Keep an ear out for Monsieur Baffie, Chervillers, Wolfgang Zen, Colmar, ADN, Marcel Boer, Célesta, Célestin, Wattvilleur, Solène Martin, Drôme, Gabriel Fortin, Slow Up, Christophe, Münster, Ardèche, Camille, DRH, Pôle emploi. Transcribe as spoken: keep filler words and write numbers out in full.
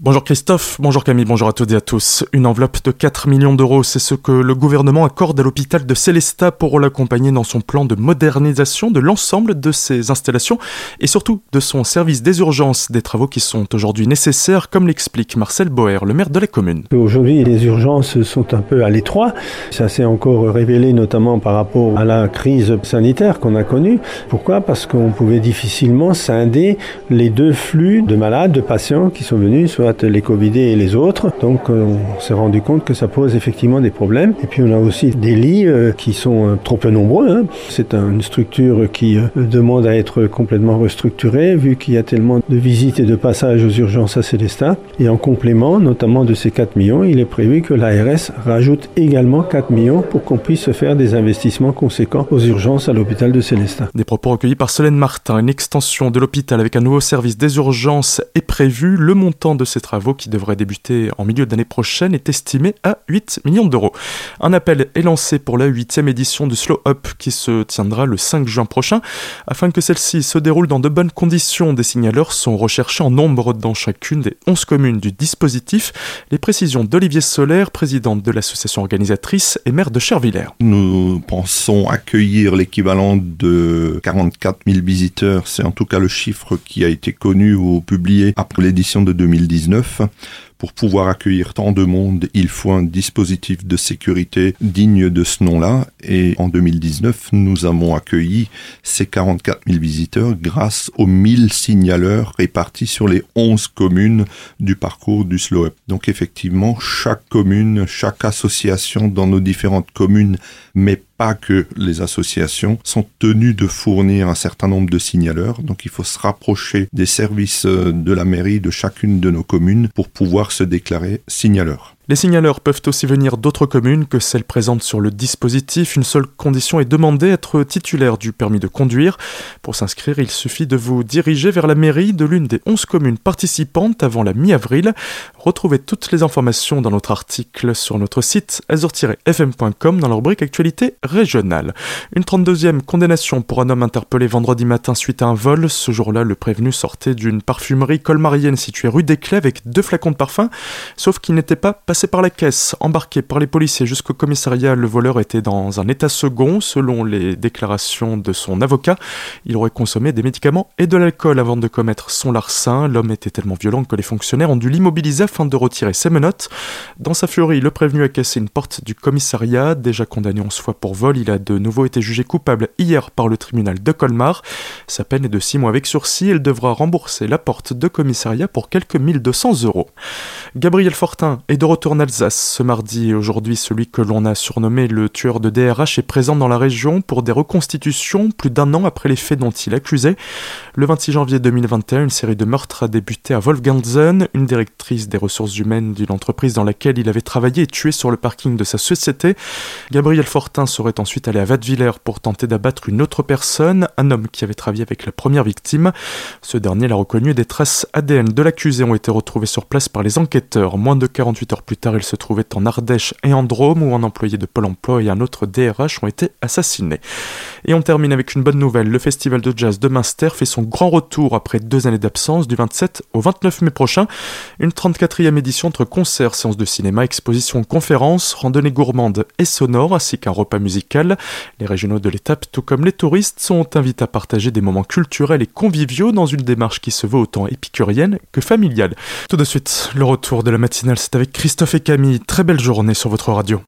Bonjour Christophe, bonjour Camille, bonjour à toutes et à tous. Une enveloppe de quatre millions d'euros, c'est ce que le gouvernement accorde à l'hôpital de Célesta pour l'accompagner dans son plan de modernisation de l'ensemble de ses installations et surtout de son service des urgences, des travaux qui sont aujourd'hui nécessaires, comme l'explique Marcel Boer, le maire de la commune. Aujourd'hui, les urgences sont un peu à l'étroit. Ça s'est encore révélé notamment par rapport à la crise sanitaire qu'on a connue. Pourquoi ? Parce qu'on pouvait difficilement scinder les deux flux de malades, de patients qui sont venus, soit les covidés et les autres. Donc on s'est rendu compte que ça pose effectivement des problèmes. Et puis on a aussi des lits qui sont trop peu nombreux. C'est une structure qui demande à être complètement restructurée vu qu'il y a tellement de visites et de passages aux urgences à Célestin. Et en complément, notamment de ces quatre millions, il est prévu que l'A R S rajoute également quatre millions pour qu'on puisse faire des investissements conséquents aux urgences à l'hôpital de Célestin. Des propos recueillis par Solène Martin. Une extension de l'hôpital avec un nouveau service des urgences est prévue. Le montant de ces travaux qui devraient débuter en milieu d'année prochaine est estimé à huit millions d'euros. Un appel est lancé pour la huitième édition du Slow Up qui se tiendra le cinq juin prochain. Afin que celle-ci se déroule dans de bonnes conditions, des signaleurs sont recherchés en nombre dans chacune des onze communes du dispositif. Les précisions d'Olivier Solaire, présidente de l'association organisatrice et maire de Chervillers. Nous pensons accueillir l'équivalent de quarante-quatre mille visiteurs. C'est en tout cas le chiffre qui a été connu ou publié après l'édition de deux mille dix-neuf. Pour pouvoir accueillir tant de monde, il faut un dispositif de sécurité digne de ce nom-là. Et en deux mille dix-neuf, nous avons accueilli ces quarante-quatre mille visiteurs grâce aux mille signaleurs répartis sur les onze communes du parcours du Slow Up. Donc effectivement, chaque commune, chaque association dans nos différentes communes, mais pas que les associations, sont tenues de fournir un certain nombre de signaleurs. Donc il faut se rapprocher des services de la mairie de chacune de nos communes pour pouvoir se déclarer signaleur. Les signaleurs peuvent aussi venir d'autres communes que celles présentes sur le dispositif. Une seule condition est demandée, être titulaire du permis de conduire. Pour s'inscrire, il suffit de vous diriger vers la mairie de l'une des onze communes participantes avant la mi-avril. Retrouvez toutes les informations dans notre article sur notre site azur tiret f m point com dans la rubrique Actualité régionale. Une trente-deuxième condamnation pour un homme interpellé vendredi matin suite à un vol. Ce jour-là, le prévenu sortait d'une parfumerie colmarienne située rue des Clés avec deux flacons de parfum, sauf qu'il n'était pas passé par la caisse. Embarqué par les policiers jusqu'au commissariat, le voleur était dans un état second. Selon les déclarations de son avocat, il aurait consommé des médicaments et de l'alcool avant de commettre son larcin. L'homme était tellement violent que les fonctionnaires ont dû l'immobiliser afin de retirer ses menottes. Dans sa furie, le prévenu a cassé une porte du commissariat. Déjà condamné onze fois pour vol, il a de nouveau été jugé coupable hier par le tribunal de Colmar. Sa peine est de six mois avec sursis. Il devra rembourser la porte de commissariat pour quelques mille deux cents euros. Gabriel Fortin est de retour en Alsace ce mardi et aujourd'hui, celui que l'on a surnommé le tueur de D R H est présent dans la région pour des reconstitutions plus d'un an après les faits dont il est accusé. Le vingt-six janvier deux mille vingt et un, une série de meurtres a débuté à Wolfgang Zen, une directrice des ressources humaines d'une entreprise dans laquelle il avait travaillé et tué sur le parking de sa société. Gabriel Fortin serait ensuite allé à Wattvilleur pour tenter d'abattre une autre personne, un homme qui avait travaillé avec la première victime. Ce dernier l'a reconnu et des traces A D N de l'accusé ont été retrouvées sur place par les enquêteurs. Moins de quarante-huit heures plus tard, il se trouvait en Ardèche et en Drôme où un employé de Pôle emploi et un autre D R H ont été assassinés. Et on termine avec une bonne nouvelle. Le festival de jazz de Münster fait son grand retour après deux années d'absence du vingt-sept au vingt-neuf mai prochain. Une trente-quatrième édition entre concerts, séances de cinéma, expositions, conférences, randonnées gourmandes et sonores ainsi qu'un repas musical. Les régionaux de l'étape, tout comme les touristes, sont invités à partager des moments culturels et conviviaux dans une démarche qui se veut autant épicurienne que familiale. Tout de suite, le retour de la matinale, c'est avec Christophe et Camille. Très belle journée sur votre radio.